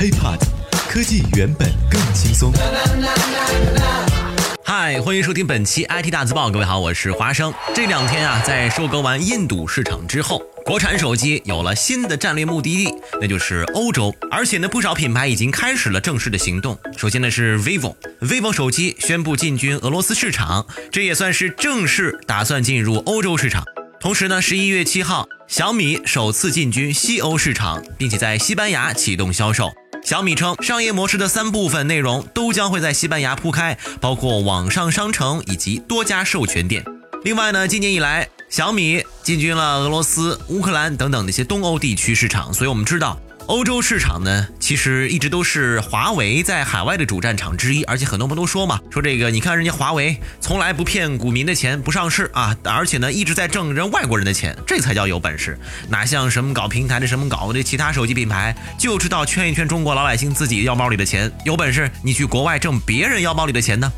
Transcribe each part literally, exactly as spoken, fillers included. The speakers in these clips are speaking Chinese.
HeyPod 科技原本更轻松。嗨，欢迎收听本期 I T 大字报，各位好，我是花生。这两天啊，在收割完印度市场之后，国产手机有了新的战略目的地，那就是欧洲，而且呢，不少品牌已经开始了正式的行动。首先呢是 Vivo， Vivo 手机宣布进军俄罗斯市场，这也算是正式打算进入欧洲市场。同时呢，十一月七号，小米首次进军西欧市场，并且在西班牙启动销售。小米称，商业模式的三部分内容都将会在西班牙铺开，包括网上商城以及多家授权店。另外呢，今年以来，小米进军了俄罗斯、乌克兰等等那些东欧地区市场，所以我们知道欧洲市场呢，其实一直都是华为在海外的主战场之一，而且很多朋友都说嘛，说这个你看人家华为从来不骗股民的钱，不上市啊，而且呢一直在挣人外国人的钱，这才叫有本事，哪像什么搞平台的什么搞的其他手机品牌，就知道圈一圈中国老百姓自己腰包里的钱，有本事你去国外挣别人腰包里的钱呢。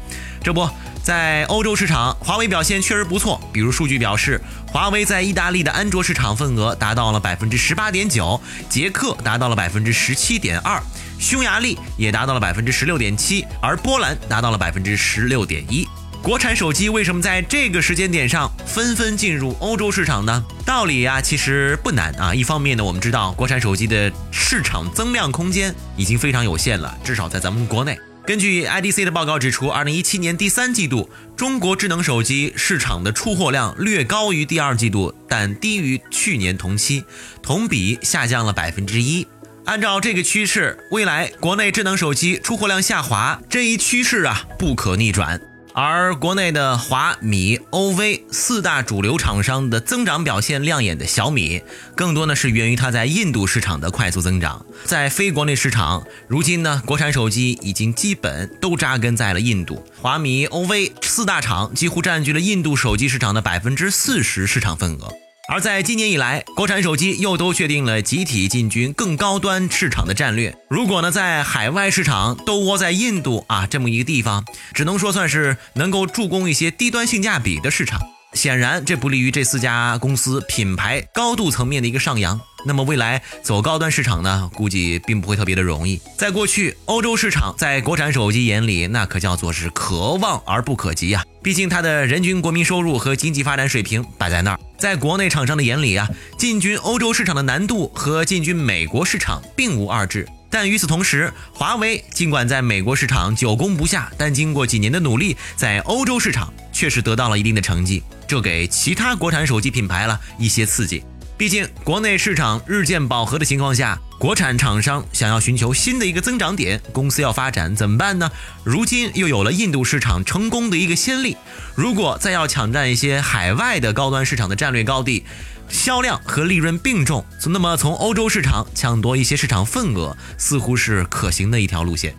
这不，在欧洲市场，华为表现确实不错。比如数据表示，华为在意大利的安卓市场份额达到了 百分之十八点九， 捷克达到了 百分之十七点二， 匈牙利也达到了 百分之十六点七， 而波兰达到了 百分之十六点一。 国产手机为什么在这个时间点上纷纷进入欧洲市场呢？道理啊其实不难啊。一方面呢，我们知道国产手机的市场增量空间已经非常有限了，至少在咱们国内。根据 I D C 的报告指出，二零一七年第三季度中国智能手机市场的出货量略高于第二季度，但低于去年同期，同比下降了 百分之一。 按照这个趋势，未来国内智能手机出货量下滑这一趋势啊不可逆转。而国内的华、米、O V 四大主流厂商的增长表现亮眼的小米，更多呢是源于它在印度市场的快速增长。在非国内市场，如今呢国产手机已经基本都扎根在了印度，华、米、O V 四大厂几乎占据了印度手机市场的 百分之四十 市场份额。而在今年以来，国产手机又都确定了集体进军更高端市场的战略。如果呢在海外市场都窝在印度啊这么一个地方，只能说算是能够助攻一些低端性价比的市场。显然这不利于这四家公司品牌高度层面的一个上扬。那么未来走高端市场呢，估计并不会特别的容易。在过去，欧洲市场在国产手机眼里那可叫做是可望而不可及啊，毕竟它的人均国民收入和经济发展水平摆在那儿。在国内厂商的眼里啊，进军欧洲市场的难度和进军美国市场并无二致。但与此同时，华为尽管在美国市场久攻不下，但经过几年的努力，在欧洲市场确实得到了一定的成绩，这给其他国产手机品牌了一些刺激。毕竟国内市场日渐饱和的情况下，国产厂商想要寻求新的一个增长点，公司要发展怎么办呢？如今又有了印度市场成功的一个先例，如果再要抢占一些海外的高端市场的战略高地，销量和利润并重，那么从欧洲市场抢夺一些市场份额似乎是可行的一条路线。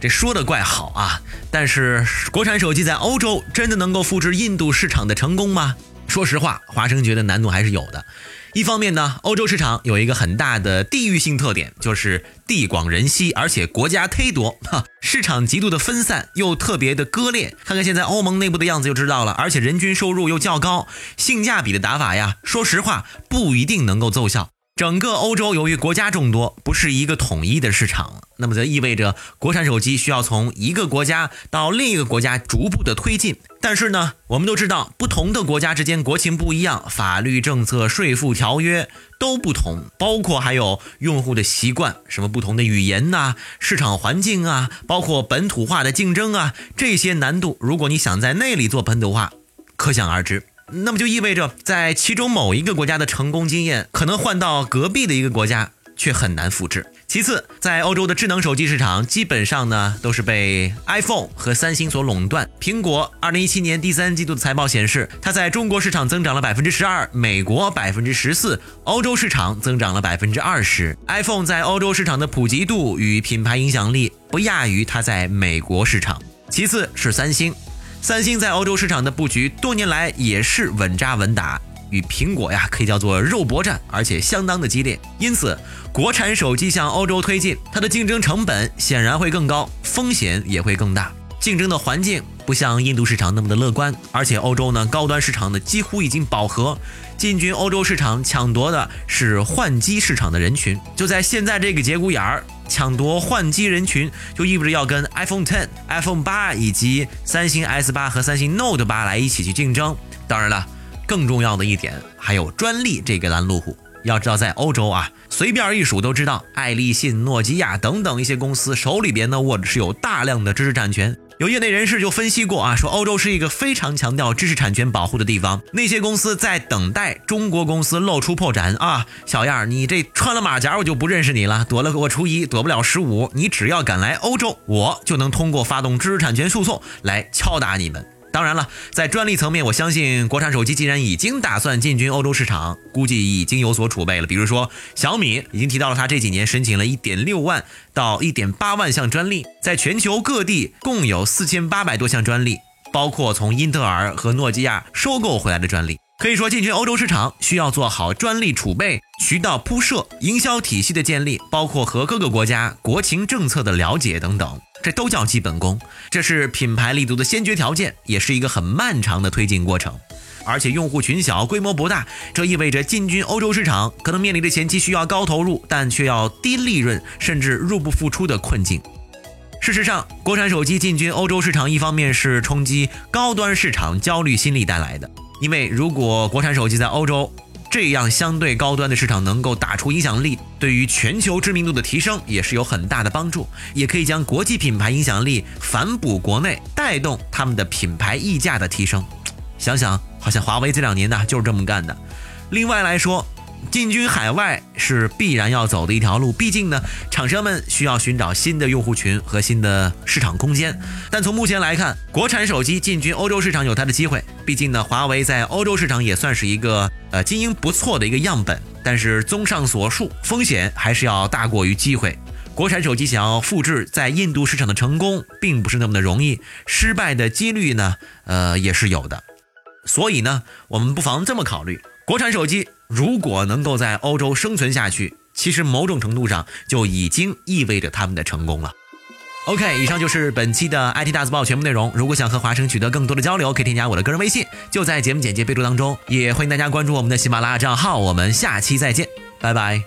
这说的怪好啊，但是国产手机在欧洲真的能够复制印度市场的成功吗？说实话，华生觉得难度还是有的。一方面呢，欧洲市场有一个很大的地域性特点，就是地广人稀，而且国家忒多，市场极度的分散又特别的割裂。看看现在欧盟内部的样子就知道了，而且人均收入又较高，性价比的打法呀，说实话不一定能够奏效。整个欧洲由于国家众多，不是一个统一的市场，那么这意味着国产手机需要从一个国家到另一个国家逐步的推进。但是呢，我们都知道不同的国家之间国情不一样，法律政策、税负条约都不同，包括还有用户的习惯，什么不同的语言啊、市场环境啊，包括本土化的竞争啊，这些难度如果你想在那里做本土化，可想而知。那么就意味着在其中某一个国家的成功经验，可能换到隔壁的一个国家却很难复制。其次，在欧洲的智能手机市场基本上呢都是被 iPhone 和三星所垄断。苹果二零一七年第三季度的财报显示，它在中国市场增长了 百分之十二， 美国 百分之十四， 欧洲市场增长了 百分之二十。 iPhone 在欧洲市场的普及度与品牌影响力不亚于它在美国市场。其次是三星，三星在欧洲市场的布局多年来也是稳扎稳打，与苹果呀可以叫做肉搏战，而且相当的激烈。因此国产手机向欧洲推进，它的竞争成本显然会更高，风险也会更大，竞争的环境不像印度市场那么的乐观。而且欧洲呢高端市场的几乎已经饱和，进军欧洲市场抢夺的是换机市场的人群。就在现在这个节骨眼儿，抢夺换机人群，就意味着要跟 iPhone ten、iPhone eight以及三星 S eight 和三星 Note eight 来一起去竞争。当然了，更重要的一点还有专利这个拦路虎。要知道在欧洲啊，随便一数都知道，爱立信、诺基亚等等一些公司手里边呢握着是有大量的知识产权。有业内人士就分析过啊，说欧洲是一个非常强调知识产权保护的地方，那些公司在等待中国公司露出破绽啊，小样你这穿了马甲我就不认识你了，躲了我初一躲不了十五，你只要敢来欧洲，我就能通过发动知识产权诉讼来敲打你们。当然了，在专利层面，我相信国产手机既然已经打算进军欧洲市场，估计已经有所储备了。比如说小米已经提到了，他这几年申请了 一点六万到一点八万项专利，在全球各地共有四千八百多项专利，包括从英特尔和诺基亚收购回来的专利。可以说进军欧洲市场需要做好专利储备、渠道铺设、营销体系的建立，包括和各个国家国情政策的了解等等，这都叫基本功，这是品牌立足的先决条件，也是一个很漫长的推进过程。而且用户群小，规模不大，这意味着进军欧洲市场可能面临着前期需要高投入但却要低利润甚至入不敷出的困境。事实上，国产手机进军欧洲市场，一方面是冲击高端市场焦虑心理带来的，因为如果国产手机在欧洲这样相对高端的市场能够打出影响力，对于全球知名度的提升也是有很大的帮助，也可以将国际品牌影响力反哺国内，带动他们的品牌溢价的提升。想想好像华为这两年呢就是这么干的。另外来说，进军海外是必然要走的一条路，毕竟呢厂商们需要寻找新的用户群和新的市场空间。但从目前来看，国产手机进军欧洲市场有它的机会，毕竟呢华为在欧洲市场也算是一个呃经营不错的一个样本。但是综上所述，风险还是要大过于机会，国产手机想要复制在印度市场的成功并不是那么的容易，失败的几率呢呃也是有的。所以呢我们不妨这么考虑，国产手机如果能够在欧洲生存下去，其实某种程度上就已经意味着他们的成功了。 OK， 以上就是本期的 I T 大字报全部内容。如果想和华生取得更多的交流，可以添加我的个人微信，就在节目简介备注当中，也欢迎大家关注我们的喜马拉雅账号。我们下期再见，拜拜。